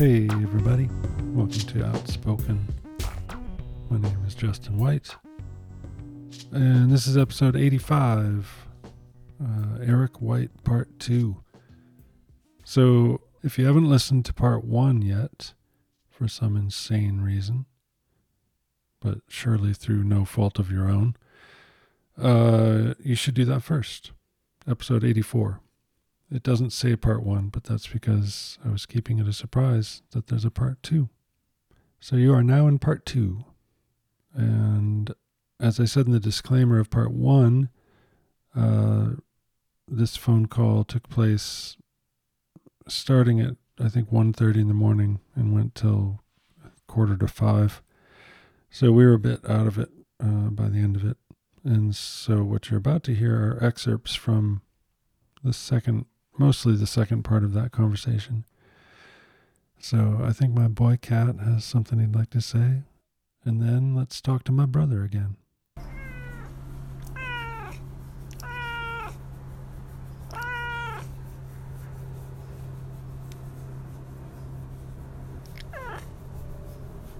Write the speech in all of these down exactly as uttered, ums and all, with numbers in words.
Hey everybody, welcome to Outspoken. My name is Justin White, and this is episode eighty-five, uh, Eric White Part two. So if you haven't listened to Part one yet, for some insane reason, but surely through no fault of your own, uh, you should do that first. Episode eighty-four. It doesn't say part one, but that's because I was keeping it a surprise that there's a part two. So you are now in part two. And as I said in the disclaimer of part one, uh, this phone call took place starting at, I think, one thirty in the morning and went till quarter to five. So we were a bit out of it uh, by the end of it. And so what you're about to hear are excerpts from the second Mostly the second part of that conversation. So I think my boy Cat has something he'd like to say. And then let's talk to my brother again.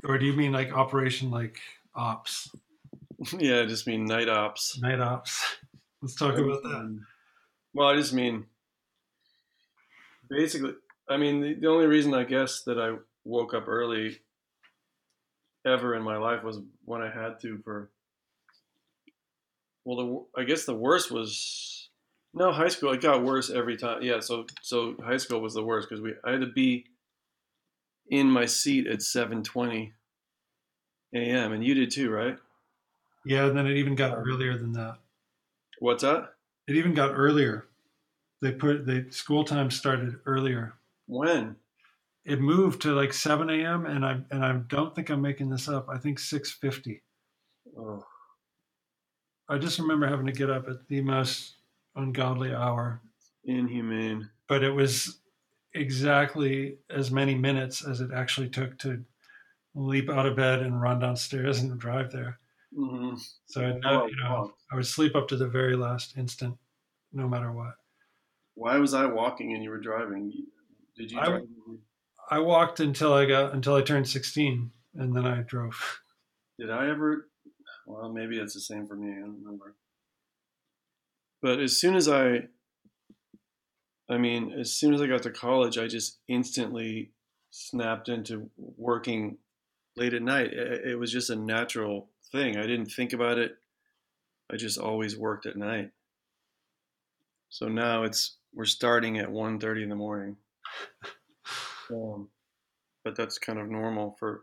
Or do you mean like operation, like ops? Yeah, I just mean night ops. Night ops. Let's talk about that. Well, I just mean... Basically, I mean, the, the only reason I guess that I woke up early ever in my life was when I had to for, well, the, I guess the worst was, no, high school. It got worse every time. Yeah, so so high school was the worst because we I had to be in my seat at seven twenty a.m. And you did too, right? Yeah, and then it even got earlier than that. What's that? It even got earlier. They put the school time started earlier. When? It moved to like seven a.m. and I and I don't think I'm making this up. I think six fifty. Oh. I just remember having to get up at the most ungodly hour. Inhumane. But it was exactly as many minutes as it actually took to leap out of bed and run downstairs and drive there. Mm-hmm. So I know, oh, you know, wow. I would sleep up to the very last instant, no matter what. Why was I walking and you were driving? Did you drive? I, I walked until I got until I turned sixteen, and then I drove. Did I ever? Well, maybe it's the same for me. I don't remember. But as soon as I, I mean, as soon as I got to college, I just instantly snapped into working late at night. It, it was just a natural thing. I didn't think about it. I just always worked at night. So now it's. We're starting at one thirty in the morning, um, but that's kind of normal for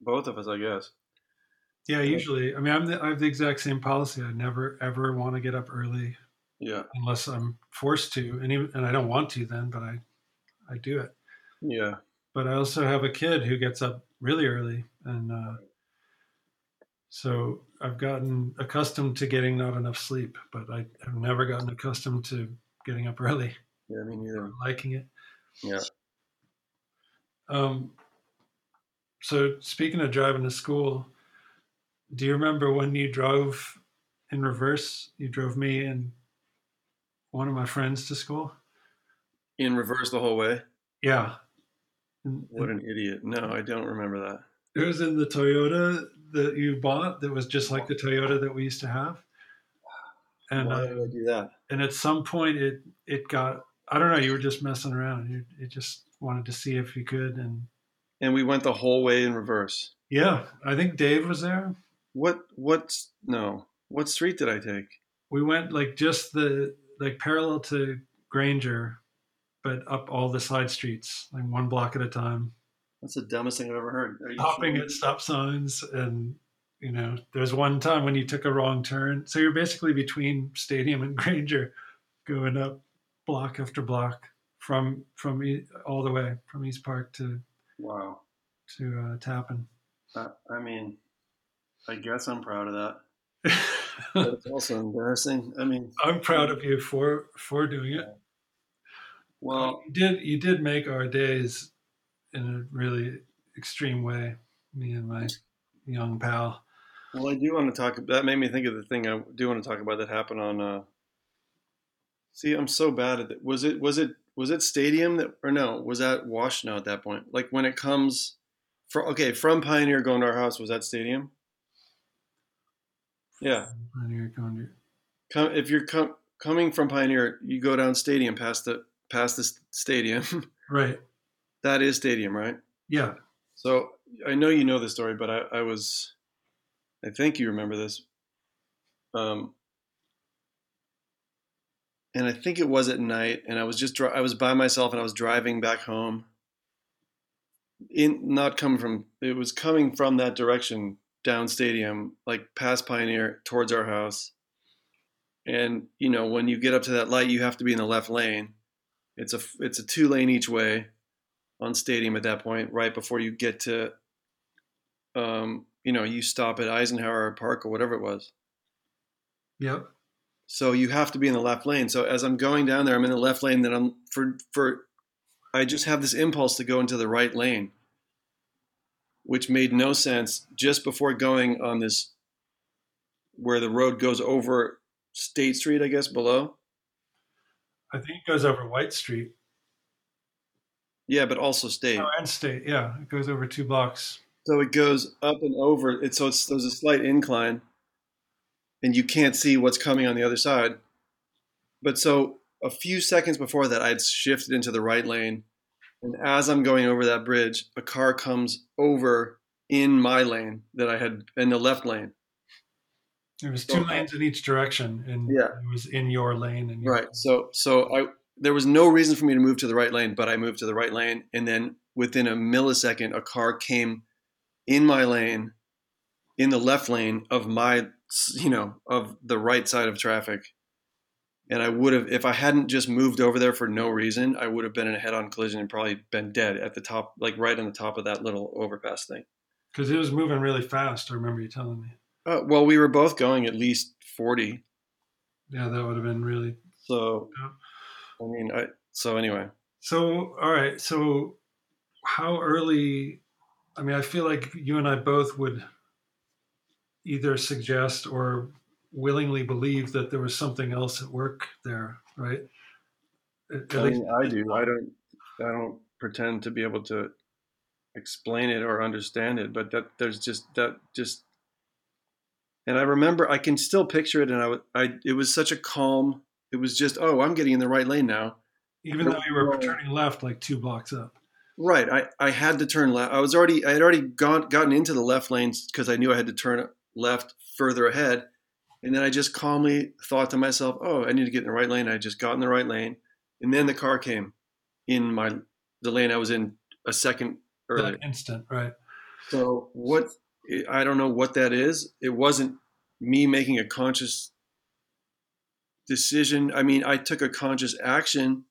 both of us, I guess. Yeah, usually. I mean, I'm the, I have the exact same policy. I never ever want to get up early. Yeah. Unless I'm forced to, and even, and I don't want to then, but I, I do it. Yeah. But I also have a kid who gets up really early, and uh, so I've gotten accustomed to getting not enough sleep, but I have never gotten accustomed to getting up early. Yeah, me neither. Liking it. Yeah. Um. So speaking of driving to school, do you remember when you drove in reverse? You drove me and one of my friends to school? In reverse the whole way? Yeah. What an idiot. No, I don't remember that. It was in the Toyota that you bought that was just like the Toyota that we used to have. And why did I do that? And at some point it, it got, I don't know, you were just messing around. You, you just wanted to see if you could. And and we went the whole way in reverse. Yeah. I think Dave was there. What, what, no. What street did I take? We went like just the, like parallel to Granger, but up all the side streets, like one block at a time. That's the dumbest thing I've ever heard. Stopping sure? at stop signs, and you know, there's one time when you took a wrong turn. So you're basically between Stadium and Granger, going up block after block from from all the way from East Park to wow to uh, Tappan. I, I mean, I guess I'm proud of that. But it's also embarrassing. I mean, I'm proud of you for for doing it. Yeah. Well, you did you did make our days in a really extreme way, me and my young pal. Well, I do want to talk, that made me think of the thing I do want to talk about that happened on, uh, see, I'm so bad at that. Was it, was it was it Stadium that, or no, was that Washtenaw at that point? Like when it comes for, okay, from Pioneer going to our house, was that Stadium? Yeah. Pioneer going to. Come, if you're com- coming from Pioneer, you go down Stadium past the past the Stadium. Right. That is Stadium, right? Yeah. So I know you know the story, but I, I was, I think you remember this. Um, and I think it was at night, and I was just dri- I was by myself, and I was driving back home. In not coming from it was coming from that direction down Stadium, like past Pioneer towards our house. And you know, when you get up to that light, you have to be in the left lane. It's a it's a two lane each way on Stadium at that point, right before you get to, um, you know, you stop at Eisenhower Park or whatever it was. Yep. So you have to be in the left lane. So as I'm going down there, I'm in the left lane. Then I'm for for, I just have this impulse to go into the right lane, which made no sense. Just before going on this, where the road goes over State Street, I guess, below? I think it goes over White Street. Yeah, but also State. Oh, and State, yeah. It goes over two blocks. So it goes up and over. It, so it's, there's a slight incline, and you can't see what's coming on the other side. But so a few seconds before that, I had shifted into the right lane, and as I'm going over that bridge, a car comes over in my lane that I had in the left lane. There was two so, lanes in each direction, and yeah. It was in your lane. And your right. Lane. So so I there was no reason for me to move to the right lane, but I moved to the right lane. And then within a millisecond, a car came in my lane, in the left lane of my, you know, of the right side of traffic. And I would have, if I hadn't just moved over there for no reason, I would have been in a head-on collision and probably been dead at the top, like right on the top of that little overpass thing. Because it was moving really fast, I remember you telling me. Uh, well, we were both going at least forty. Yeah, that would have been really. So, yeah. I mean, I, so anyway. So, all right. So, how early? I mean, I feel like you and I both would either suggest or willingly believe that there was something else at work there, right? At, at I mean, least- I do. I don't. I don't pretend to be able to explain it or understand it, but that there's just that just. And I remember, I can still picture it, and I, I, it was such a calm. It was just, oh, I'm getting in the right lane now. Even though you were turning left like two blocks up. Right. I, I had to turn left. I was already, I had already gone, gotten into the left lanes because I knew I had to turn left further ahead. And then I just calmly thought to myself, oh, I need to get in the right lane. I just got in the right lane. And then the car came in my, the lane I was in a second earlier. That instant, right. So what... I don't know what that is. It wasn't me making a conscious decision. I mean, I took a conscious action,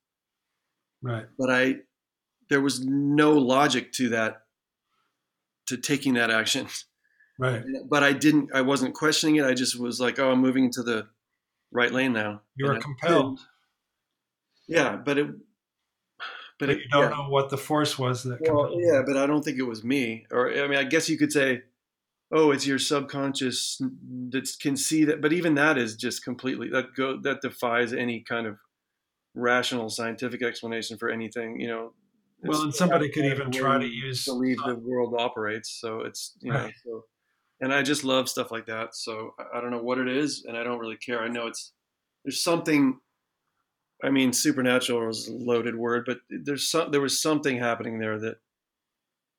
right? But I, there was no logic to that, to taking that action, right? But I didn't. I wasn't questioning it. I just was like, "Oh, I'm moving to the right lane now." You were compelled. Yeah, but it. But, but it, you don't yeah. know what the force was that. Well, compelled. Yeah, but I don't think it was me. Or I mean, I guess you could say. Oh, it's your subconscious that can see that. But even that is just completely, that go that defies any kind of rational scientific explanation for anything, you know. Well, and somebody could even try to use. Believe the world operates. So it's, you know, so, and I just love stuff like that. So I don't know what it is, and I don't really care. I know it's, there's something, I mean, supernatural is a loaded word, but there's some, there was something happening there that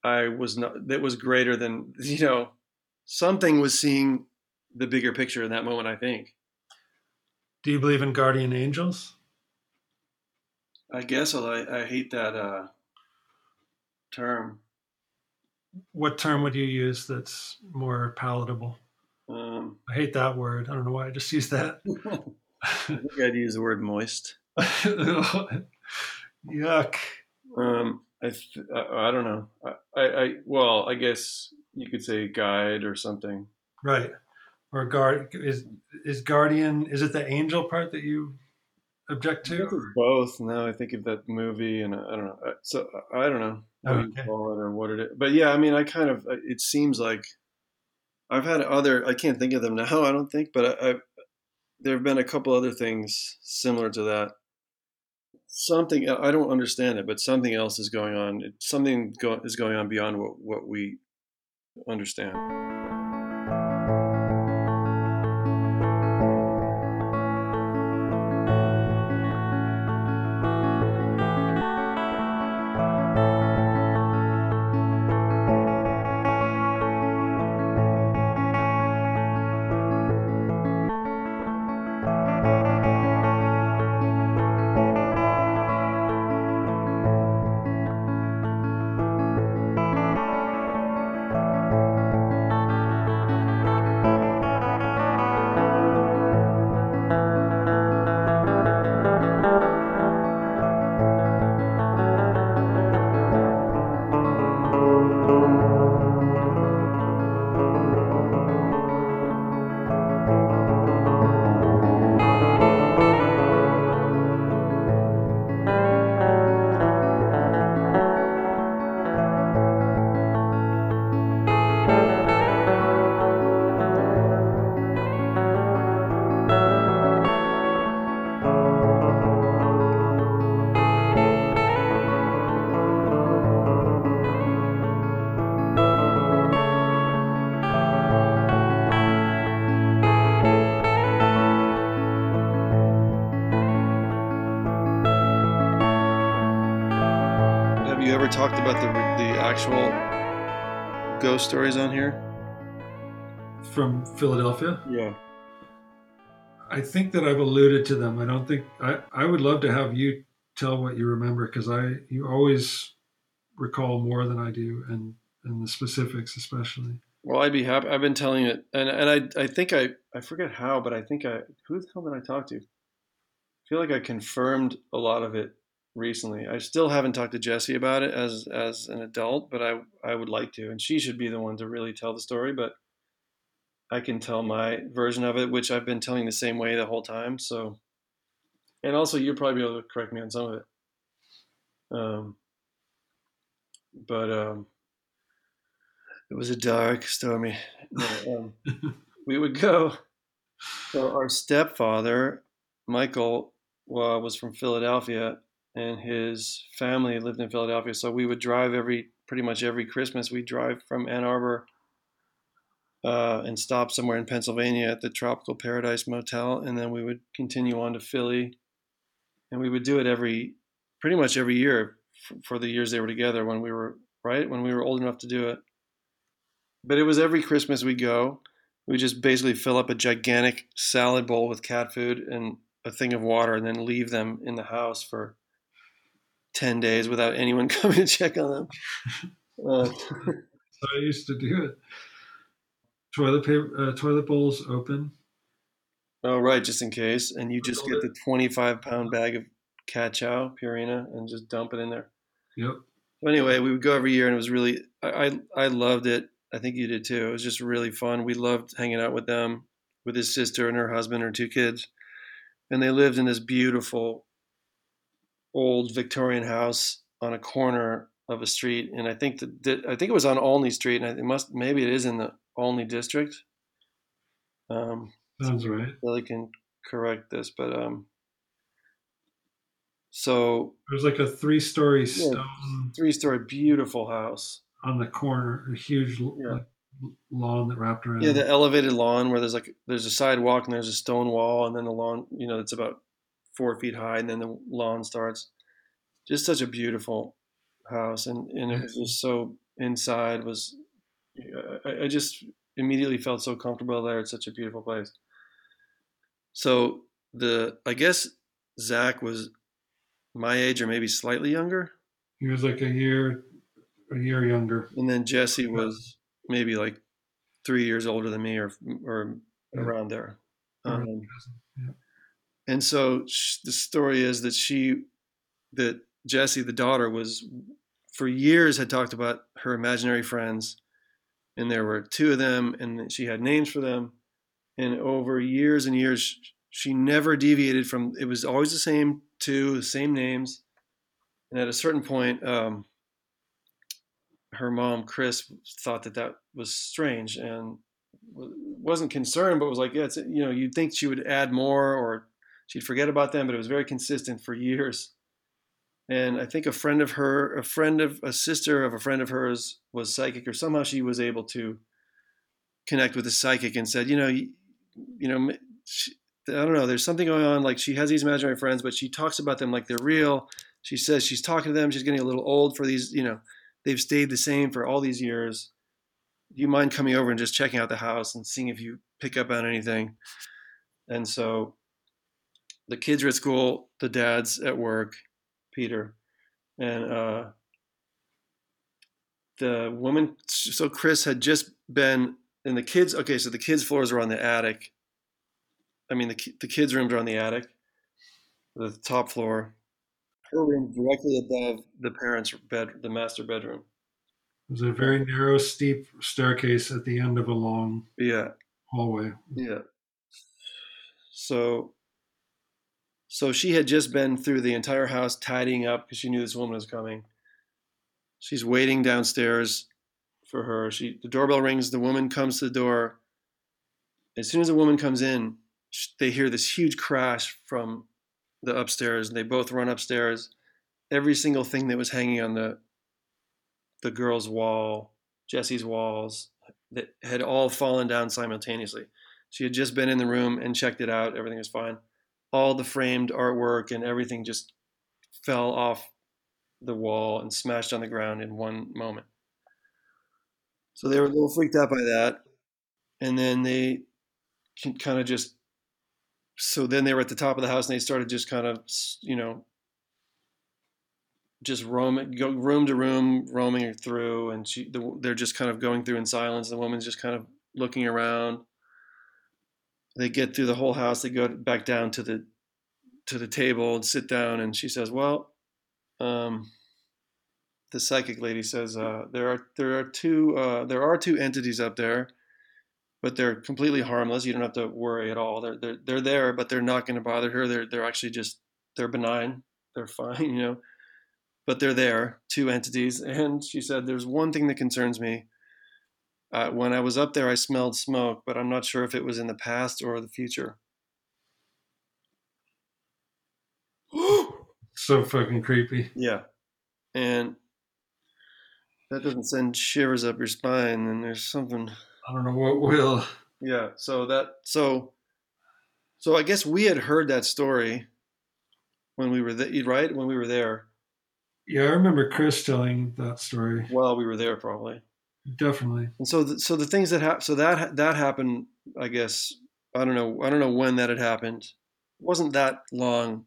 I was not, that was greater than, you know, something was seeing the bigger picture in that moment, I think. Do you believe in guardian angels? I guess, although I, I hate that uh, term. What term would you use that's more palatable? Um, I hate that word. I don't know why I just used that. I think I'd use the word moist. Yuck. Um, I, th- I, I don't know. I, I, I well, I guess... You could say guide or something, right? Or guard is is guardian. Is it the angel part that you object to? I think it's both. No, I think of that movie, and I don't know. So I don't know how okay. you call it or what it is. But yeah, I mean, I kind of. It seems like I've had other. I can't think of them now. I don't think, but I, I there have been a couple other things similar to that. something, I don't understand it, but something else is going on. Something go, is going on beyond what, what we understand. Talked about the the actual ghost stories on here from Philadelphia. Yeah, I think that I've alluded to them. I don't think I. I would love to have you tell what you remember, because I you always recall more than I do, and and the specifics especially. Well, I'd be happy. I've been telling it, and and I I think I I forget how, but I think I who the hell did I talk to? I feel like I confirmed a lot of it recently. I still haven't talked to Jesse about it as as an adult, but I I would like to, and she should be the one to really tell the story. But I can tell my version of it, which I've been telling the same way the whole time. So, and also you'll probably be able to correct me on some of it. Um, but um, it was a dark, stormy. No, um, we would go. So our stepfather, Michael, well, was from Philadelphia. And his family lived in Philadelphia, so we would drive every pretty much every Christmas. We'd drive from Ann Arbor uh, and stop somewhere in Pennsylvania at the Tropical Paradise Motel, and then we would continue on to Philly. And we would do it every pretty much every year f- for the years they were together when we were right when we were old enough to do it. But it was every Christmas we go, we just basically fill up a gigantic salad bowl with cat food and a thing of water, and then leave them in the house for ten days without anyone coming to check on them. Uh, so I used to do it. Toilet paper, uh, toilet bowls open. Oh, right, just in case. And you just get the twenty-five pound bag of cat chow, Purina, and just dump it in there. Yep. Anyway, we would go every year, and it was really, I, I, I loved it. I think you did too. It was just really fun. We loved hanging out with them, with his sister and her husband, her two kids. And they lived in this beautiful old Victorian house on a corner of a street, and I think that I think it was on Olney Street, and it must maybe it is in the Olney district. Um, Sounds right. I really can correct this, but um, so it was like a three-story yeah, stone, three-story beautiful house on the corner, a huge yeah. lawn that wrapped around. Yeah, the elevated lawn where there's like there's a sidewalk and there's a stone wall, and then the lawn, you know, it's about four feet high, and then the lawn starts. Just such a beautiful house, and, and it was just so inside was I, I just immediately felt so comfortable there. It's such a beautiful place. So the I guess Zach was my age, or maybe slightly younger. He was like a year a year younger, and then Jesse was maybe like three years older than me, or or yeah. around there. Um, yeah. And so sh- the story is that she, that Jessie, the daughter, was for years had talked about her imaginary friends, and there were two of them, and she had names for them. And over years and years, she never deviated from, it was always the same two, the same names. And at a certain point, um, her mom, Chris, thought that that was strange and wasn't concerned, but was like, yeah, it's, you know, you'd think she would add more or she'd forget about them, but it was very consistent for years. And I think a friend of her, a friend of a sister of a friend of hers was psychic, or somehow she was able to connect with the psychic and said, you know, you, you know, she, I don't know, there's something going on. Like, she has these imaginary friends, but she talks about them like they're real. She says she's talking to them. She's getting a little old for these, you know, they've stayed the same for all these years. Do you mind coming over and just checking out the house and seeing if you pick up on anything? And so the kids are at school, the dad's at work, Peter, and uh, the woman. So Chris had just been, and the kids, okay, so the kids' floors were on the attic. I mean, the the kids' rooms are on the attic, the top floor. Her room directly above the parents' bed, the master bedroom. There's a very narrow, steep staircase at the end of a long yeah. hallway. Yeah. So, so she had just been through the entire house tidying up because she knew this woman was coming. She's waiting downstairs for her. She the doorbell rings. The woman comes to the door. As soon as the woman comes in, they hear this huge crash from the upstairs, and they both run upstairs. Every single thing that was hanging on the the girl's wall, Jesse's walls, that had all fallen down simultaneously. She had just been in the room and checked it out. Everything was fine. All the framed artwork and everything just fell off the wall and smashed on the ground in one moment. So they were a little freaked out by that. And then they kind of just So then they were at the top of the house, and they started just kind of, you know, just roaming, go room to room, roaming through, and she, the, they're just kind of going through in silence. The woman's just kind of looking around. They get through the whole house. They go back down to the to the table and sit down, and she says, "Well, um, the psychic lady says uh, there are there are two uh, there are two entities up there." But they're completely harmless. You don't have to worry at all. They're they're, they're there, but they're not going to bother her. They're they're actually just they're benign. They're fine, you know. But they're there, two entities. And she said, "There's one thing that concerns me. Uh, when I was up there, I smelled smoke, but I'm not sure if it was in the past or the future." So fucking creepy. Yeah, and that doesn't send shivers up your spine. And there's something. I don't know what will. Yeah. So that, so, so I guess we had heard that story when we were there, right? When we were there. Yeah. I remember Chris telling that story. Well, we were there probably. Definitely. And so, the, so the things that happened, so that, that happened, I guess, I don't know. I don't know when that had happened. It wasn't that long,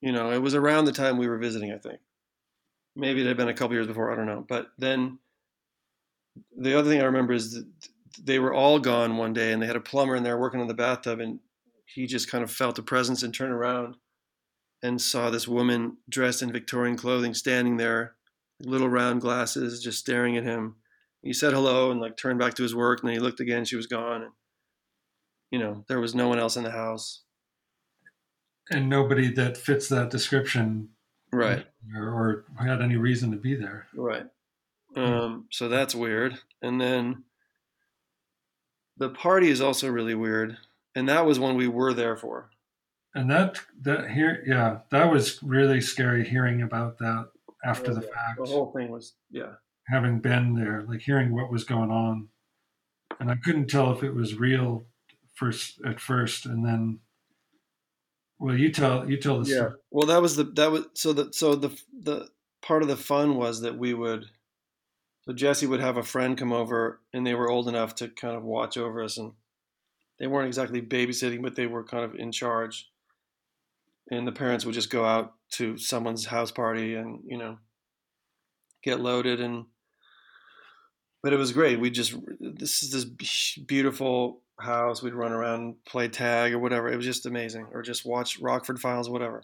you know, it was around the time we were visiting, I think. Maybe it had been a couple years before. I don't know. But then, the other thing I remember is that they were all gone one day, and they had a plumber in there working on the bathtub, and he just kind of felt a presence and turned around and saw this woman dressed in Victorian clothing standing there, little round glasses, just staring at him. He said hello and like turned back to his work, and then he looked again. She was gone. And, you know, there was no one else in the house. And nobody that fits that description. Right. Or, or had any reason to be there. Right. Um, so that's weird. And then the party is also really weird. And that was one we were there for. And that, that here, yeah, that was really scary hearing about that after oh, the yeah. fact. The whole thing was, yeah. Having been there, like hearing what was going on. And I couldn't tell if it was real first at first. And then, well, you tell, you tell the yeah. story. Well, that was the, that was, so the, so the, the part of the fun was that we would, So Jesse would have a friend come over, and they were old enough to kind of watch over us, and they weren't exactly babysitting, but they were kind of in charge. And the parents would just go out to someone's house party and, you know, get loaded. And but it was great. We just, this is this beautiful house. We'd run around and play tag or whatever. It was just amazing. Or just watch Rockford Files, whatever.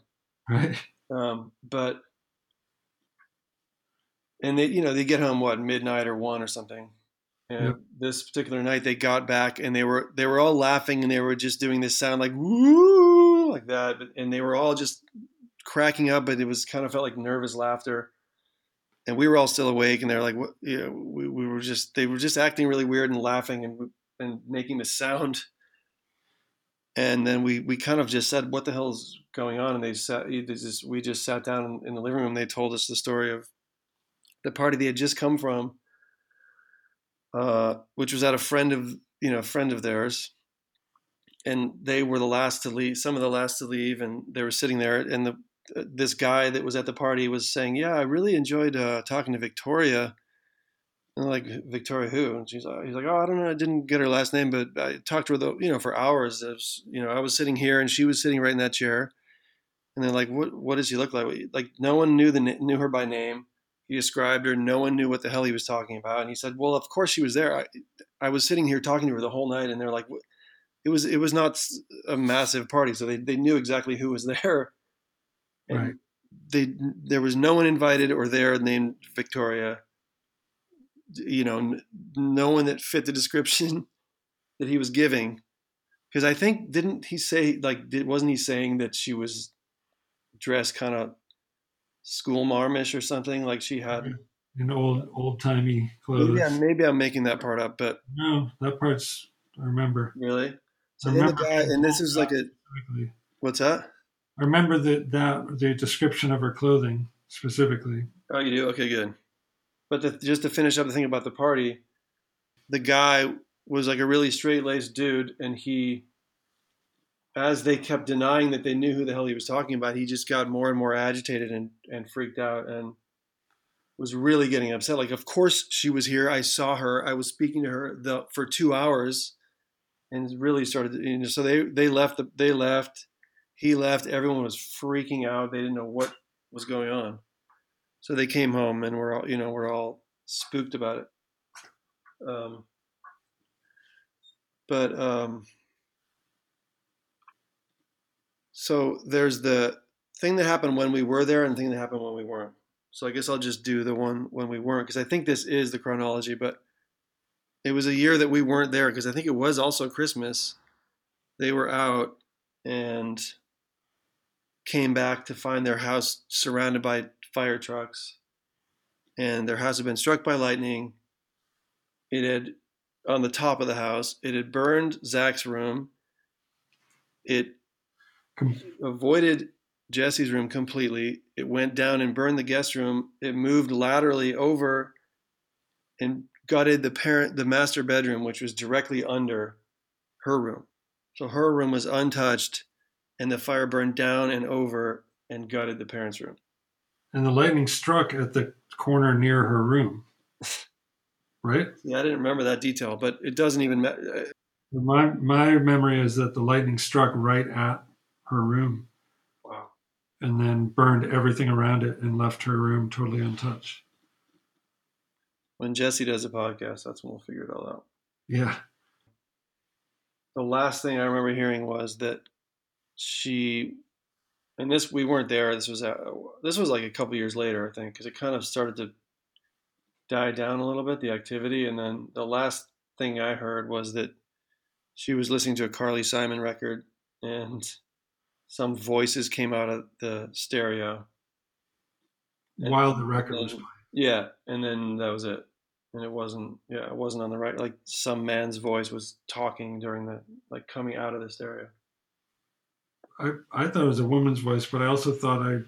Right. Um, but And they, you know, they get home what midnight or one or something. And yep. This particular night, they got back and they were they were all laughing, and they were just doing this sound like woo, like that, and they were all just cracking up. But it was kind of felt like nervous laughter. And we were all still awake, and they were like, what? You know, we we were just they were just acting really weird and laughing and and making this sound. And then we, we kind of just said, what the hell is going on? And they sat, they just, we just sat down in the living room. They told us the story of the party they had just come from, uh, which was at a friend of, you know, a friend of theirs. And they were the last to leave, some of the last to leave. And they were sitting there. And the, this guy that was at the party was saying, yeah, I really enjoyed uh, talking to Victoria. And like, Victoria who? And she's like, he's like, oh, I don't know. I didn't get her last name, but I talked to her, though, you know, for hours. Was, you know, I was sitting here and she was sitting right in that chair. And they're like, what, what does she look like? Like, no one knew the knew her by name. He described her. No one knew what the hell he was talking about. And he said, well, of course she was there. I, I was sitting here talking to her the whole night. And they're like, what? It was, it was not a massive party. So they, they knew exactly who was there. And right. They, there was no one invited or there named Victoria. You know, no one that fit the description that he was giving. Because I think, didn't he say, like, wasn't he saying that she was dressed kind of schoolmarmish or something? Like she had an old, old timey clothes. Yeah, maybe I'm making that part up, but. No, that part's, I remember. Really? So I remember the guy, and this is like a, what's that? I remember the, that, the description of her clothing specifically. Oh, you do? Okay, good. But the, just to finish up the thing about the party, the guy was like a really straight-laced dude, and he, as they kept denying that they knew who the hell he was talking about, he just got more and more agitated and, and freaked out and was really getting upset. Like, of course she was here. I saw her. I was speaking to her the, for two hours, and really started. You know, so they they left. The, they left. He left. Everyone was freaking out. They didn't know what was going on. So they came home, and we're all, you know, we're all spooked about it. Um, but um, so there's the thing that happened when we were there, and the thing that happened when we weren't. So I guess I'll just do the one when we weren't, because I think this is the chronology. But it was a year that we weren't there, because I think it was also Christmas. They were out and came back to find their house surrounded by fire trucks, and their house had been struck by lightning. It had, on the top of the house, it had burned Zach's room. It avoided Jesse's room completely. It went down and burned the guest room. It moved laterally over and gutted the parent, the master bedroom, which was directly under her room. So her room was untouched, and the fire burned down and over and gutted the parents' room. And the lightning struck at the corner near her room, right? Yeah, I didn't remember that detail, but it doesn't even matter. My, my memory is that the lightning struck right at her room. Wow. And then burned everything around it and left her room totally untouched. When Jesse does a podcast, that's when we'll figure it all out. Yeah. The last thing I remember hearing was that she... And this, we weren't there. This was a, this was like a couple years later, I think, because it kind of started to die down a little bit, the activity. And then the last thing I heard was that she was listening to a Carly Simon record, and some voices came out of the stereo. And while the record then, was playing. Yeah, and then that was it. And it wasn't, yeah, it wasn't on the right. Like some man's voice was talking during the, like coming out of the stereo. I, I thought it was a woman's voice, but I also thought I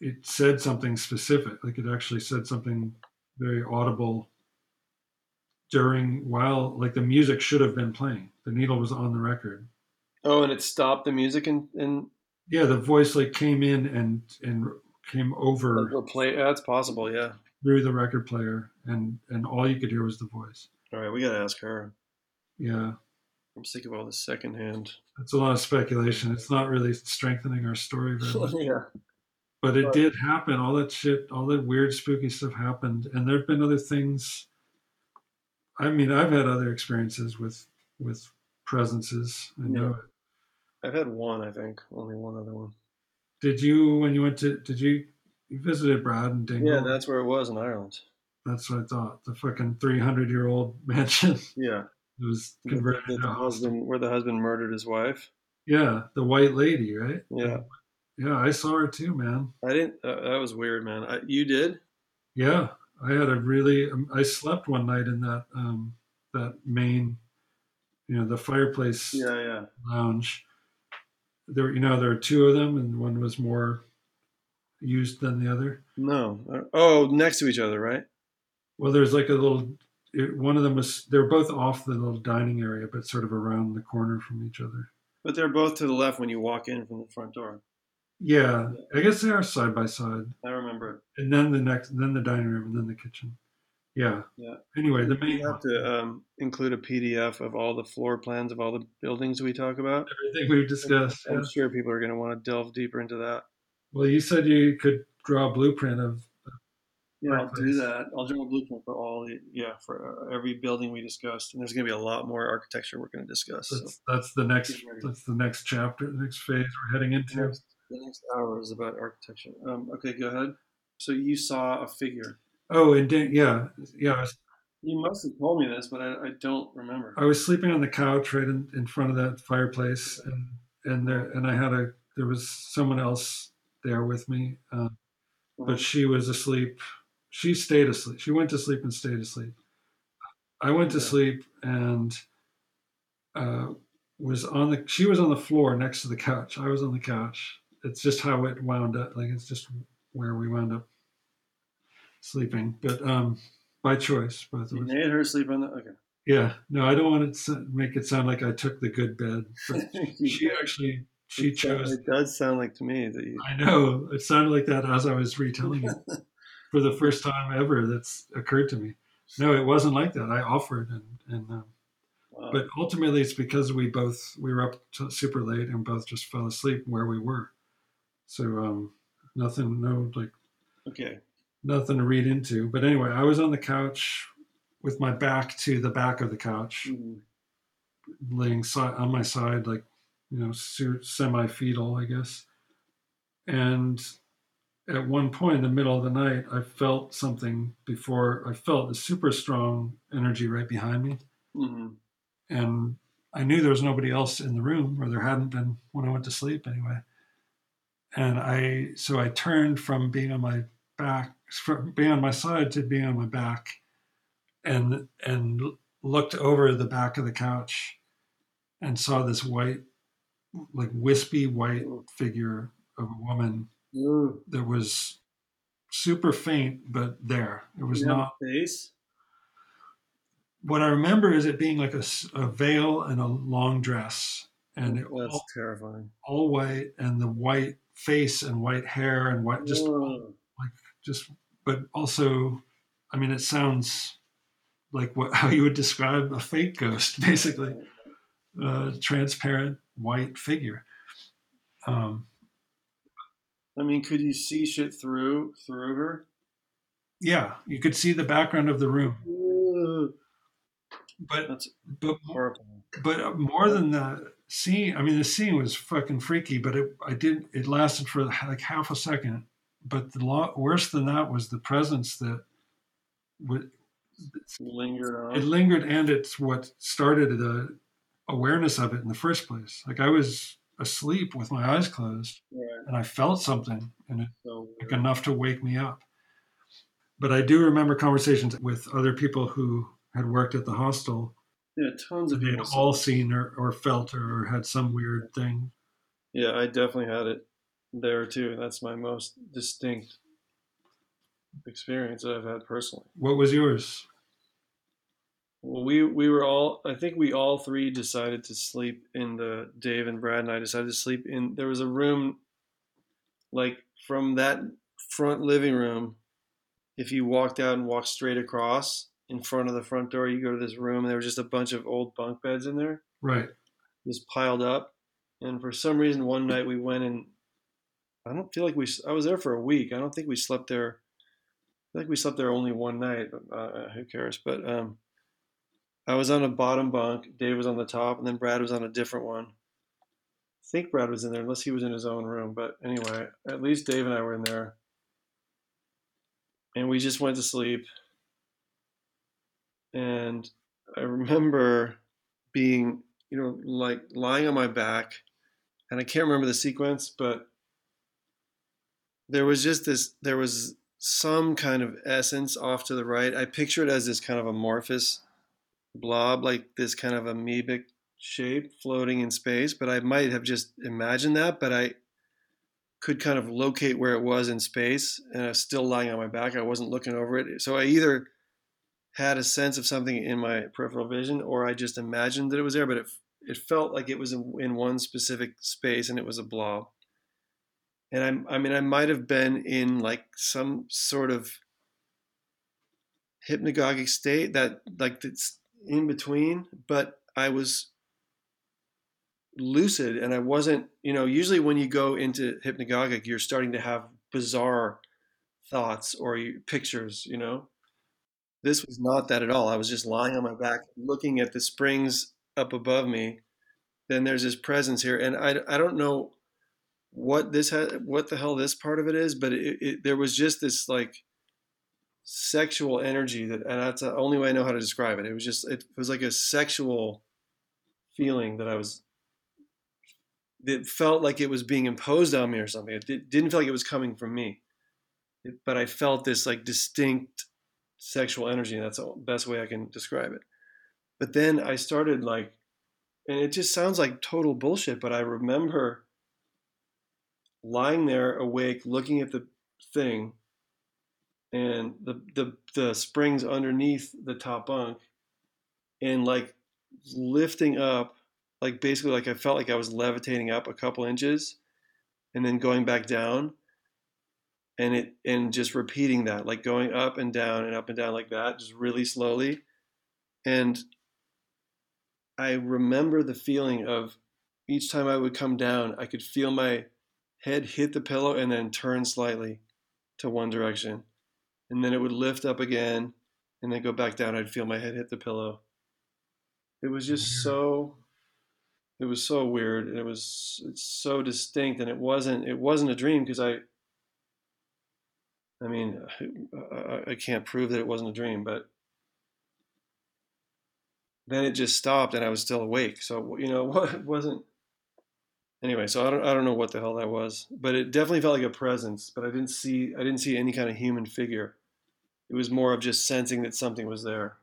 it said something specific. Like it actually said something very audible during, while, like the music should have been playing. The needle was on the record. Oh, and it stopped the music and... and... Yeah, the voice like came in and and came over. Like play, that's possible, yeah. Through the record player, and, and all you could hear was the voice. All right, we got to ask her. Yeah. I'm sick of all the secondhand. That's a lot of speculation. It's not really strengthening our story very much. Yeah. But it but, did happen. All that shit, all that weird, spooky stuff happened. And there have been other things. I mean, I've had other experiences with with presences. I know yeah. it. I've had one, I think. Only one other one. Did you, when you went to, did you, you visited Brad and Dingle? Yeah, that's where it was in Ireland. That's what I thought. The fucking three hundred year old mansion. Yeah. It was converted the, the husband, where the husband murdered his wife. Yeah, the white lady, right? Yeah, yeah, I saw her too, man. I didn't. Uh, that was weird, man. I, you did? Yeah, I had a really. Um, I slept one night in that um, that main, you know, the fireplace. Yeah, yeah. Lounge, there, you know, there are two of them, and one was more used than the other. No. Oh, next to each other, right? Well, there's like a little. It, one of them was. They're both off the little dining area, but sort of around the corner from each other. But they're both to the left when you walk in from the front door. Yeah, I guess they are side by side. I remember it. And then the next, then the dining room, and then the kitchen. Yeah. Yeah. Anyway, the main. You have to um, include a P D F of all the floor plans of all the buildings we talk about. Everything we've discussed. I'm yeah. sure people are going to want to delve deeper into that. Well, you said you could draw a blueprint of. Yeah, I'll do that. I'll draw a blueprint for all. Yeah, for every building we discussed, and there's going to be a lot more architecture we're going to discuss. That's, so. that's the next. That's the next chapter. The next phase we're heading into. Next, the next hour is about architecture. Um, okay, go ahead. So you saw a figure. Oh, and Dan, yeah, yeah. You must have told me this, but I, I don't remember. I was sleeping on the couch right in, in front of that fireplace, and and there and I had a there was someone else there with me, uh, but she was asleep. She stayed asleep. She went to sleep and stayed asleep. I went to yeah. sleep and uh, was on the. She was on the floor next to the couch. I was on the couch. It's just how it wound up. Like it's just where we wound up sleeping, but um, by choice. Both you made her sleep on the. Okay. Yeah. No, I don't want to make it sound like I took the good bed. She actually. She it chose. Sound, it does sound like to me that you. I know it sounded like that as I was retelling it. For the first time ever, that's occurred to me. No, it wasn't like that. I offered, and and um, wow. but ultimately, it's because we both we were up t- super late and both just fell asleep where we were. So um, nothing, no like, okay, nothing to read into. But anyway, I was on the couch with my back to the back of the couch, mm-hmm. laying si- on my side, like you know, semi-fetal, I guess, and. At one point in the middle of the night, I felt something before I felt a super strong energy right behind me. Mm-hmm. And I knew there was nobody else in the room, or there hadn't been when I went to sleep anyway. And I, so I turned from being on my back, from being on my side to being on my back and, and looked over the back of the couch and saw this white, like wispy white figure of a woman. Ooh. That was super faint, but there. It was yeah, not. Face. What I remember is it being like a, a veil and a long dress, and it was all terrifying. All white, and the white face and white hair and white, just all, like just. But also, I mean, it sounds like what how you would describe a fake ghost, basically, uh, transparent white figure. Um. I mean, could you see shit through through her? Yeah, you could see the background of the room. Ooh. But That's but horrible. But more than the scene, I mean, the scene was fucking freaky. But it I didn't. It lasted for like half a second. But the lo- worse than that was the presence that would lingered on. It lingered, and it's what started the awareness of it in the first place. Like I was. Asleep with my eyes closed, yeah. and I felt something, and it so like enough to wake me up. But I do remember conversations with other people who had worked at the hostel. Yeah, tons of people. They had all seen or, or felt or had some weird thing. Yeah, I definitely had it there too. That's my most distinct experience that I've had personally. What was yours? Well, we, we were all, I think we all three decided to sleep in the, Dave and Brad and I decided to sleep in, there was a room, like from that front living room, if you walked out and walked straight across in front of the front door, you go to this room, and there was just a bunch of old bunk beds in there. Right. Just piled up. And for some reason, one night we went and, I don't feel like we, I was there for a week. I don't think we slept there. I think we slept there only one night. Uh, who cares? But, um. I was on a bottom bunk, Dave was on the top, and then Brad was on a different one. I think Brad was in there, unless he was in his own room. But anyway, at least Dave and I were in there. And we just went to sleep. And I remember being, you know, like lying on my back. And I can't remember the sequence, but there was just this, there was some kind of essence off to the right. I picture it as this kind of amorphous blob, like this kind of amoebic shape floating in space, but I might have just imagined that, but I could kind of locate where it was in space, and I was still lying on my back. I wasn't looking over it. So I either had a sense of something in my peripheral vision, or I just imagined that it was there, but it it felt like it was in, in one specific space, and it was a blob. And I'm, I mean, I might have been in like some sort of hypnagogic state, that like that's in between, but I was lucid, and I wasn't, you know, usually when you go into hypnagogic, you're starting to have bizarre thoughts or you, pictures, you know. This was not that at all. I was just lying on my back, looking at the springs up above me. Then there's this presence here, and I, I don't know what this ha- what the hell this part of it is, but it, it, there was just this like sexual energy that, and that's the only way I know how to describe it. It was just, it was like a sexual feeling that I was. It felt like it was being imposed on me or something. It did, didn't feel like it was coming from me, it, but I felt this like distinct sexual energy, and that's the best way I can describe it. But then I started like, and it just sounds like total bullshit, but I remember lying there awake, looking at the thing, and the the, the springs underneath the top bunk, and like lifting up, like basically like I felt like I was levitating up a couple inches and then going back down, and it and just repeating that, like going up and down and up and down like that, just really slowly. And I remember the feeling of each time I would come down, I could feel my head hit the pillow and then turn slightly to one direction. And then it would lift up again and then go back down. I'd feel my head hit the pillow. It was just so... It was so weird, and it was it's so distinct, and it wasn't it wasn't a dream, because I, I mean, I, I can't prove that it wasn't a dream, but then it just stopped, and I was still awake. So you know, it wasn't anyway. So I don't I don't know what the hell that was, but it definitely felt like a presence. But I didn't see I didn't see any kind of human figure. It was more of just sensing that something was there.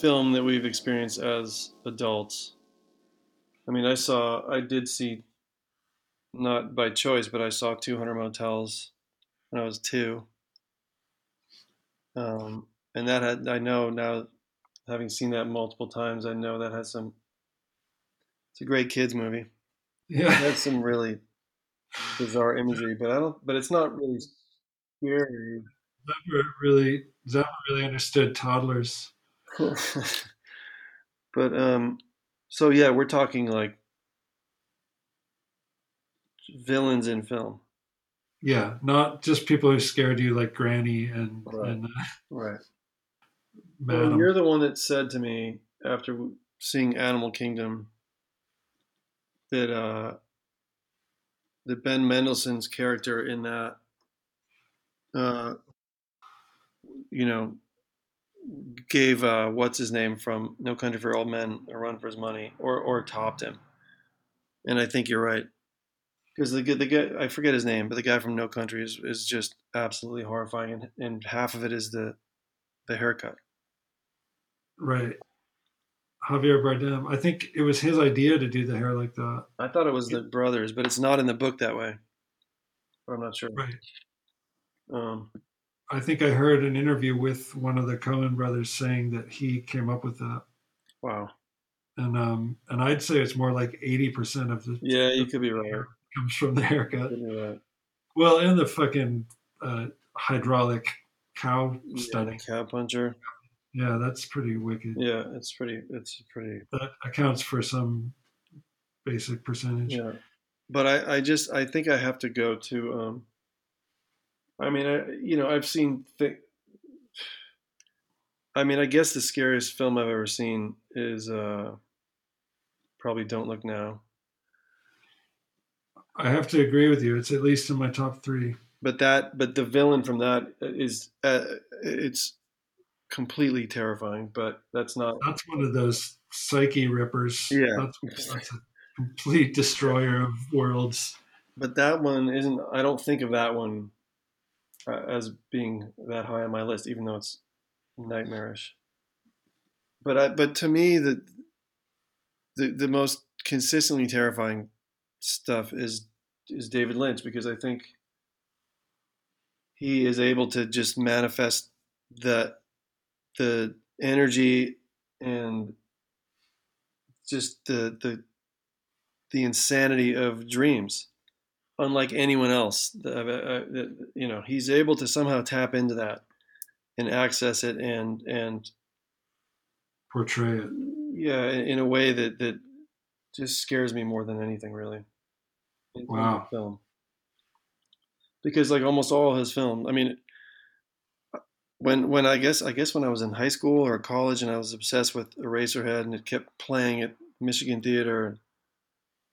Film that we've experienced as adults. I mean, I saw, I did see, not by choice, but I saw two hundred Motels when I was two. Um, and that had, I know now, having seen that multiple times, I know that has some, it's a great kids movie. Yeah. It has some really bizarre imagery, but I don't, but it's not really scary. Zappa really, Zappa really understood toddlers. But um so yeah, we're talking like villains in film. Yeah, not just people who scared you like Granny and right. And, uh, right. Well, you're the one that said to me after seeing Animal Kingdom that uh that Ben Mendelsohn's character in that uh you know gave uh, what's his name from No Country for Old Men a run for his money, or or topped him, and I think you're right, because the the guy, I forget his name, but the guy from No Country is, is just absolutely horrifying, and, and half of it is the the haircut. Right. Javier Bardem. I think it was his idea to do the hair like that. I thought it was the brothers, but it's not in the book that way. I'm not sure. Right. Um, I think I heard an interview with one of the Coen brothers saying that he came up with that. Wow. And um, and I'd say it's more like eighty percent of the yeah, you could be right. Comes from the haircut. You could be right. Well, and the fucking uh, hydraulic cow study, yeah, cow puncher. Yeah, that's pretty wicked. Yeah, it's pretty. It's pretty. That accounts for some basic percentage. Yeah, but I, I just I think I have to go to. Um, I mean, I you know I've seen. Th- I mean, I guess the scariest film I've ever seen is uh, probably Don't Look Now. I have to agree with you. It's at least in my top three. But that, but the villain from that is uh, it's completely terrifying. But that's not. That's one of those psyche rippers. Yeah, that's, that's a complete destroyer of worlds. But that one isn't. I don't think of that one uh, as being that high on my list, even though it's nightmarish. But I, but to me, the the the most consistently terrifying stuff is is David Lynch, because I think he is able to just manifest the the energy and just the the the insanity of dreams, unlike anyone else. The, uh, you know, he's able to somehow tap into that and access it and and portray it. Yeah, in a way that that just scares me more than anything, really. In, wow. In the film. Because like almost all his film, I mean, when when I guess I guess when I was in high school or college and I was obsessed with Eraserhead and it kept playing at Michigan Theater, and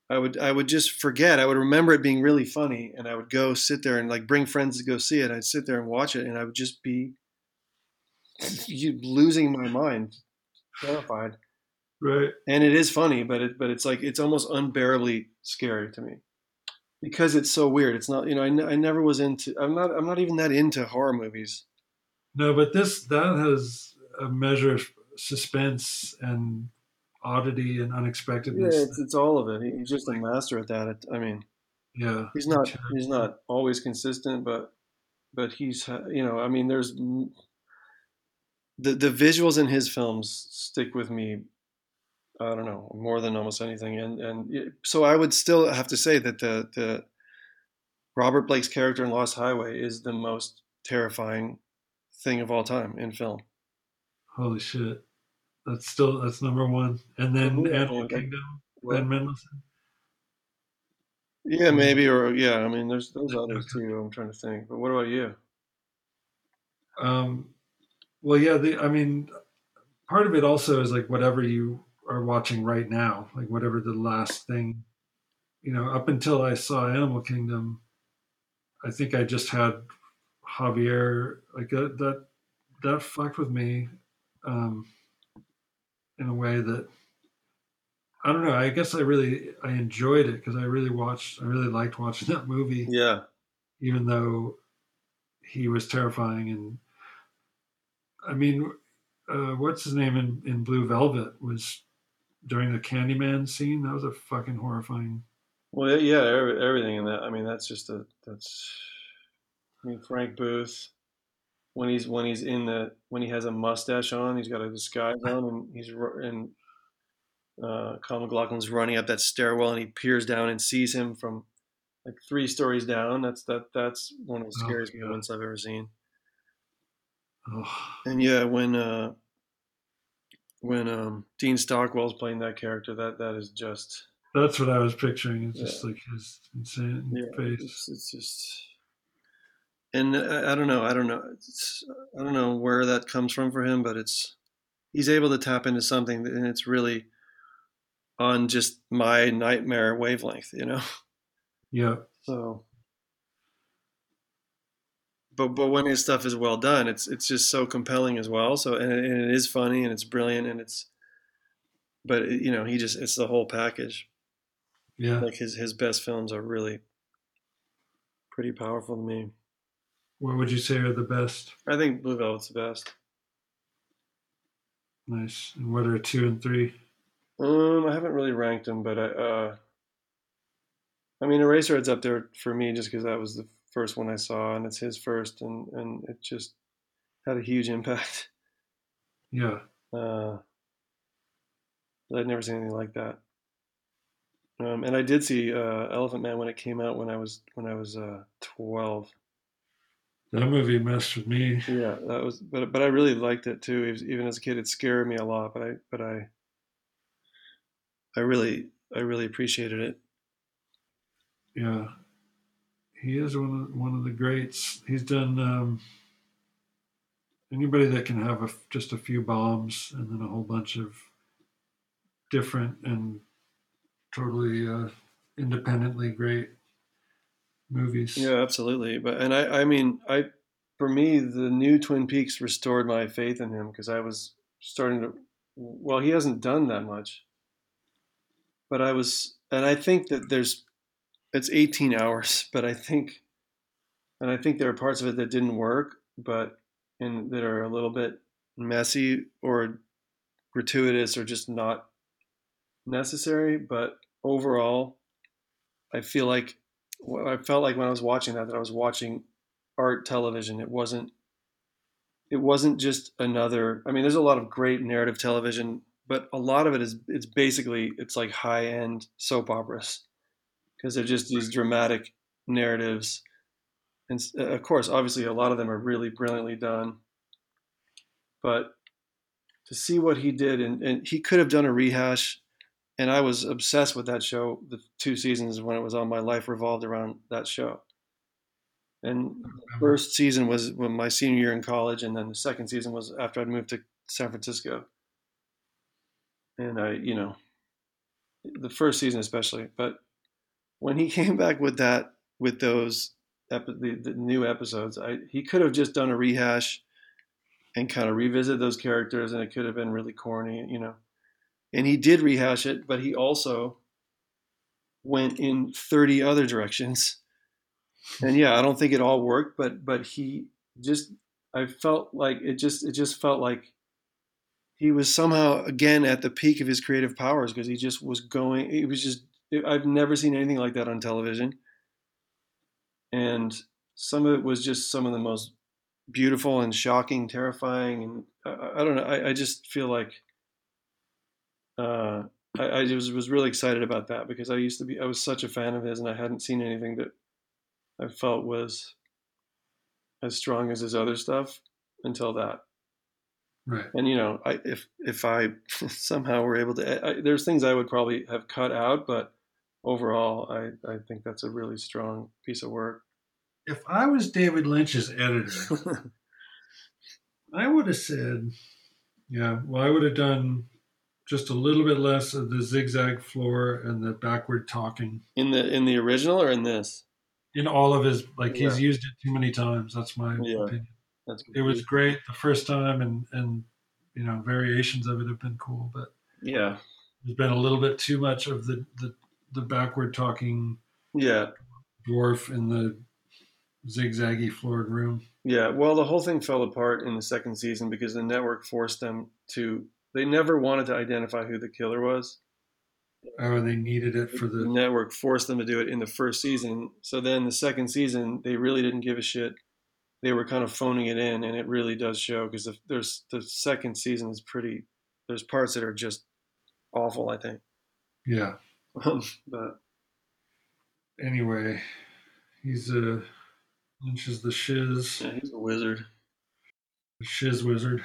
I would I would just forget. I would remember it being really funny, and I would go sit there and like bring friends to go see it. I'd sit there and watch it, and I would just be losing my mind, terrified. Right. And it is funny, but it but it's like it's almost unbearably scary to me. Because it's so weird. It's not, you know, I, n- I never was into, I'm not, I'm not even that into horror movies. No, but this, that has a measure of suspense and oddity and unexpectedness. Yeah, it's, it's all of it. He, he's just a master at that. It, I mean, yeah, he's not, he's not always consistent, but, but he's, you know, I mean, there's the, the visuals in his films stick with me. I don't know, more than almost anything. And and so I would still have to say that the the Robert Blake's character in Lost Highway is the most terrifying thing of all time in film. Holy shit. That's still, that's number one. And then oh, Animal okay. Kingdom, Ben Mendelsohn. Yeah, maybe, or yeah, I mean, there's those others too, I'm trying to think. But what about you? Um, well, yeah, the, I mean, part of it also is like whatever you are watching right now, like whatever the last thing, you know, up until I saw Animal Kingdom, I think I just had Javier, like that, that, that fucked with me um, in a way that, I don't know, I guess I really, I enjoyed it because I really watched, I really liked watching that movie. Yeah. Even though he was terrifying. And I mean, uh, what's his name in, in Blue Velvet was, during the Candyman scene, that was a fucking horrifying. Well, yeah, every, everything in that. I mean, that's just a that's. I mean, Frank Booth, when he's when he's in the when he has a mustache on, he's got a disguise on, and he's and uh, Kyle MacLachlan's running up that stairwell, and he peers down and sees him from like three stories down. That's that that's one of the scariest oh, moments I've ever seen. Oh. And yeah, when. Uh, When um, Dean Stockwell's playing that character, that that is just... That's what I was picturing. It's yeah. just like his insane yeah, face. It's, it's just... And I, I don't know. I don't know. It's, I don't know where that comes from for him, but it's... He's able to tap into something, and it's really on just my nightmare wavelength, you know? Yeah. So... But but when his stuff is well done, it's it's just so compelling as well. So and it, and it is funny and it's brilliant and it's, but it, you know he just it's the whole package. Yeah, like his his best films are really pretty powerful to me. What would you say are the best? I think Blue Velvet's the best. Nice. And what are two and three? Um, I haven't really ranked them, but I, uh, I mean, Eraserhead's up there for me just because that was the first one I saw, and it's his first, and, and it just had a huge impact. Yeah. Uh, I'd never seen anything like that. Um, and I did see uh, Elephant Man when it came out when I was when I was uh, twelve. That movie messed with me. Yeah, that was, but but I really liked it too. Even as a kid, it scared me a lot. But I but I I really I really appreciated it. Yeah, he is one of one of the greats. He's done um, anybody that can have a, just a few bombs and then a whole bunch of different and totally uh, independently great movies. Yeah, absolutely. But and I, I mean, I for me, the new Twin Peaks restored my faith in him because I was starting to. Well, he hasn't done that much, but I was, and I think that there's, it's eighteen hours, but I think, and I think there are parts of it that didn't work, but in that are a little bit messy or gratuitous or just not necessary. But overall, I feel like. I felt like when I was watching that, that I was watching art television. It wasn't, it wasn't just another, I mean, there's a lot of great narrative television, but a lot of it is, it's basically, it's like high end soap operas because they're just these dramatic narratives. And of course, obviously a lot of them are really brilliantly done, but to see what he did, and, and he could have done a rehash. And I was obsessed with that show. The two seasons when it was on, my life revolved around that show. And the first season was when my senior year in college, and then the second season was after I'd moved to San Francisco. And I, you know, the first season especially. But when he came back with that, with those epi- the, the new episodes, I, he could have just done a rehash and kind of revisit those characters, and it could have been really corny, you know. And he did rehash it, but he also went in thirty other directions. And yeah, I don't think it all worked, but but he just, I felt like it just it just felt like he was somehow again at the peak of his creative powers because he just was going. It was just I've never seen anything like that on television. And some of it was just some of the most beautiful and shocking, terrifying, and I, I don't know. I, I just feel like. Uh, I, I just was really excited about that because I used to be, I was such a fan of his, and I hadn't seen anything that I felt was as strong as his other stuff until that. Right. And, you know, I, if, if I somehow were able to, I, there's things I would probably have cut out, but overall, I, I think that's a really strong piece of work. If I was David Lynch's editor, I would have said, yeah, well, I would have done just a little bit less of the zigzag floor and the backward talking. In the in the original or in this? In all of his, like yeah. He's used it too many times. That's my yeah. opinion. That's it was great the first time, and, and you know variations of it have been cool, but yeah, there's been a little bit too much of the the, the backward talking. Yeah, dwarf in the zigzaggy floored room. Yeah, well, the whole thing fell apart in the second season because the network forced them to. They never wanted to identify who the killer was. Oh, they needed it for the... the network forced them to do it in the first season. So then the second season, they really didn't give a shit. They were kind of phoning it in, and it really does show because the, there's the second season is pretty... There's parts that are just awful, I think. Yeah. But anyway, he's a... Lynch is the shiz. Yeah, he's a wizard. The shiz wizard.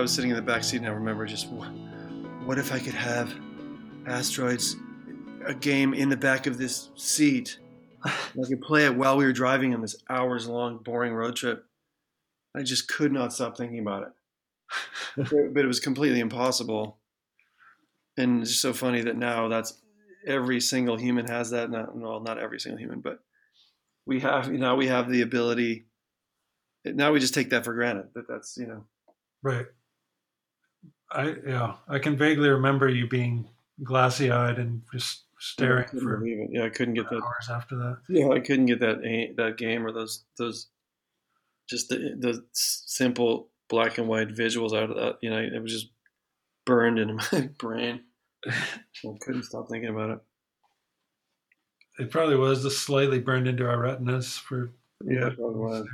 I was sitting in the back seat, and I remember just, what, what if I could have Asteroids, a game in the back of this seat? I could play it while we were driving on this hours-long, boring road trip. I just could not stop thinking about it. But it was completely impossible. And it's just so funny that now that's every single human has that. Not, well, not every single human, but we have, now we have the ability. Now we just take that for granted, that that's, you know. Right. I, yeah, I can vaguely remember you being glassy eyed and just staring I for yeah, I couldn't get that hours after that. Yeah. I couldn't get that, that game or those, those, just the, the simple black and white visuals out of that, you know, it was just burned into my brain. I couldn't stop thinking about it. It probably was just slightly burned into our retinas for yeah, it probably was.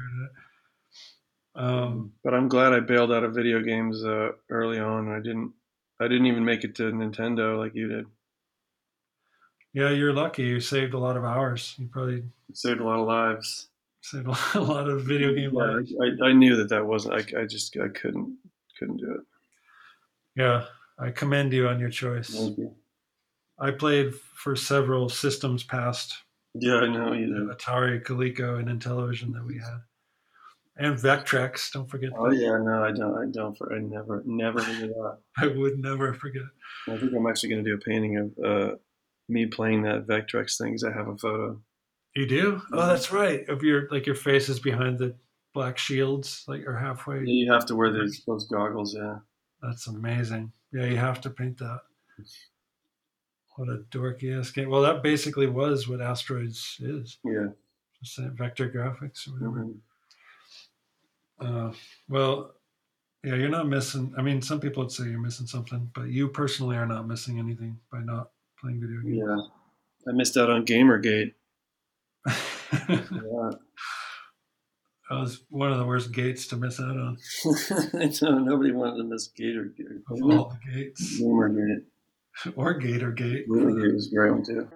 Um, but I'm glad I bailed out of video games uh, early on. I didn't. I didn't even make it to Nintendo like you did. Yeah, you're lucky. You saved a lot of hours. You probably saved a lot of lives. Saved a lot of video game yeah, lives. I, I knew that that wasn't. I, I just I couldn't couldn't do it. Yeah, I commend you on your choice. Thank you. I played for several systems past. Yeah, I know you did. Atari, Coleco, and Intellivision that we had, and Vectrex. Don't forget. Oh that. yeah, no, I don't. I don't. For I never, never knew that. I would never forget. I think I'm actually going to do a painting of uh, me playing that Vectrex thing because I have a photo. You do? Oh, that's right. Of your like your face is behind the black shields, like or halfway. Yeah, you have to wear those those goggles. Yeah. That's amazing. Yeah, you have to paint that. What a dorky ass game. Well, that basically was what Asteroids is. Yeah. Just vector graphics or whatever. Mm-hmm. Uh, well, yeah, you're not missing. I mean, some people would say you're missing something, but you personally are not missing anything by not playing video games. Yeah. I missed out on GamerGate. Yeah. That was one of the worst gates to miss out on. No, nobody wanted to miss Gator Gate. Of all the gates. Gamergate. Or Gator Gate. Gator Gate was a great one, too.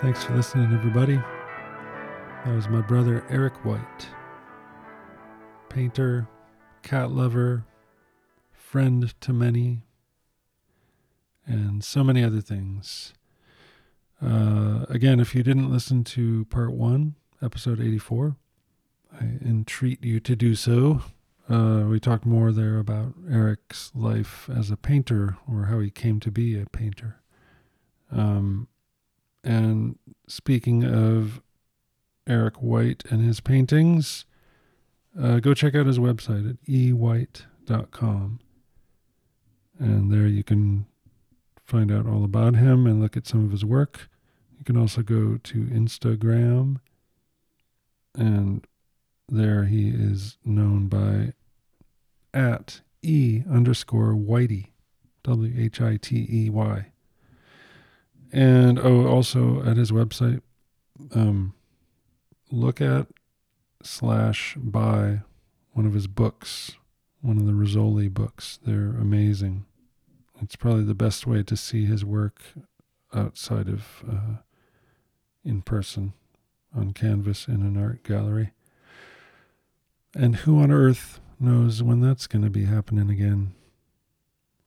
Thanks for listening, everybody. That was my brother, Eric White. Painter, cat lover, friend to many, and so many other things. Uh, again, if you didn't listen to part one, episode eighty-four, I entreat you to do so. Uh, we talked more there about Eric's life as a painter or how he came to be a painter. Um... And speaking of Eric White and his paintings, uh, go check out his website at e white dot com. And there you can find out all about him and look at some of his work. You can also go to Instagram. And there he is known by at e underscore whitey, W H I T E Y. And oh, also at his website, um, look at slash buy one of his books, one of the Rizzoli books. They're amazing. It's probably the best way to see his work outside of uh, in person on canvas in an art gallery. And who on earth knows when that's going to be happening again?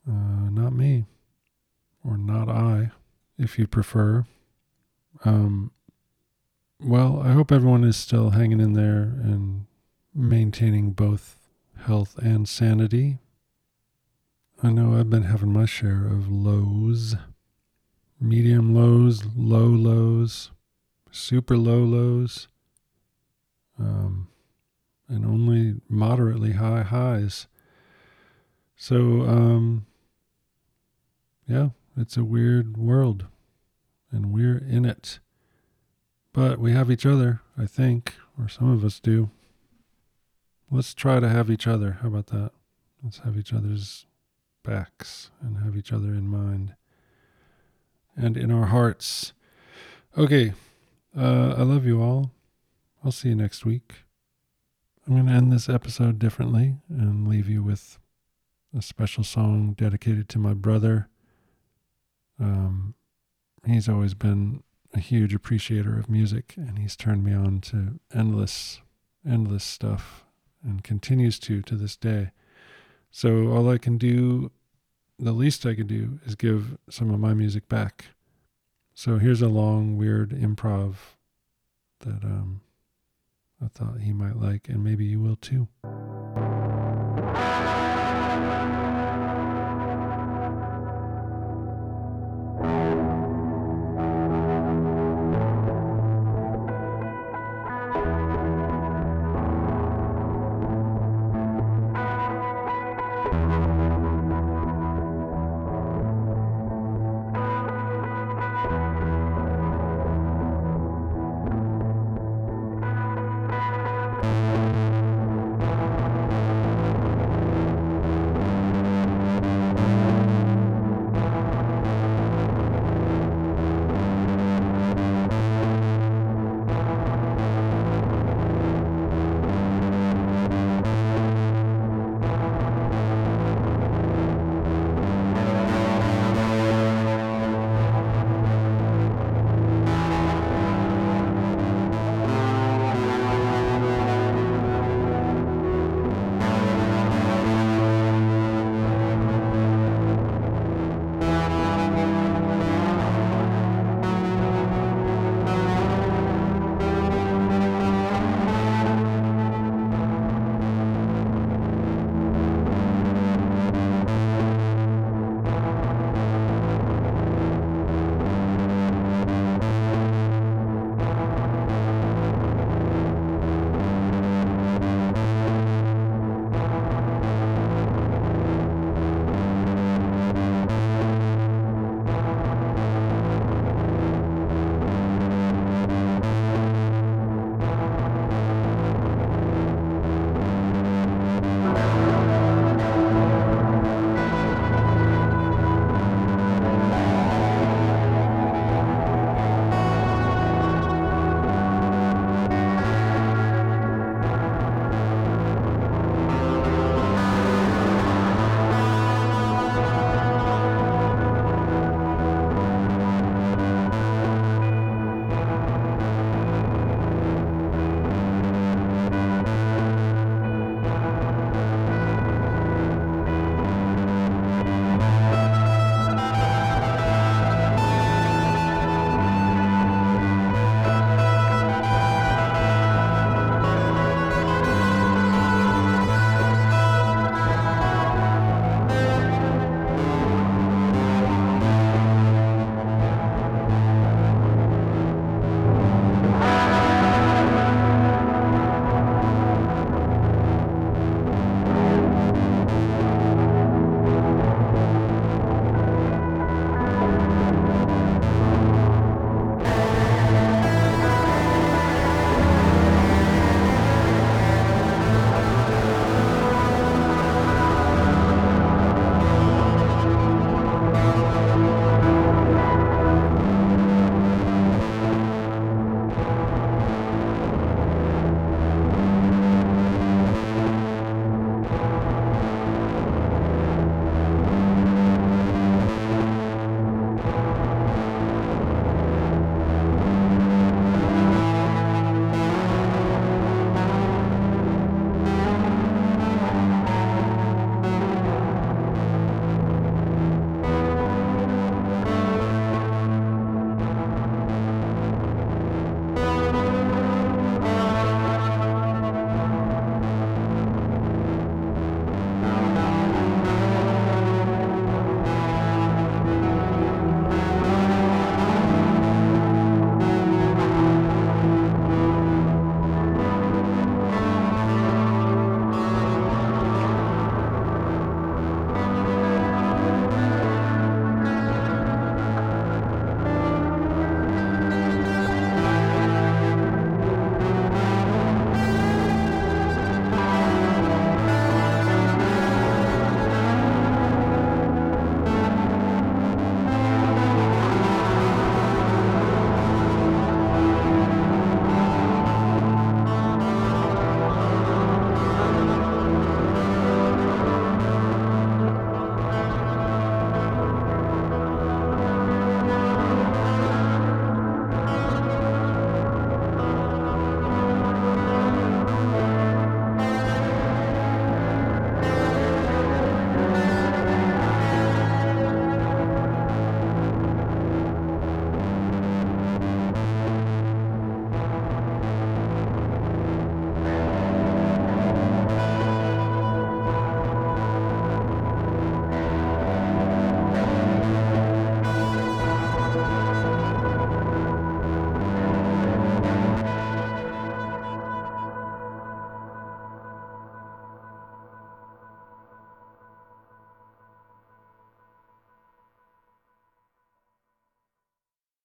Uh, not me, or not I. If you prefer. Um, well, I hope everyone is still hanging in there and maintaining both health and sanity. I know I've been having my share of lows, medium lows, low lows, super low lows, um, and only moderately high highs. So, um, yeah, it's a weird world. And we're in it. But we have each other, I think, or some of us do. Let's try to have each other. How about that? Let's have each other's backs and have each other in mind. and in our hearts. Okay. Uh, I love you all. I'll see you next week. I'm going to end this episode differently and leave you with a special song dedicated to my brother. Um, he's always been a huge appreciator of music, and he's turned me on to endless, endless stuff, and continues to to this day. So all I can do, the least I can do, is give some of my music back. So here's a long, weird improv that um, I thought he might like, and maybe you will too.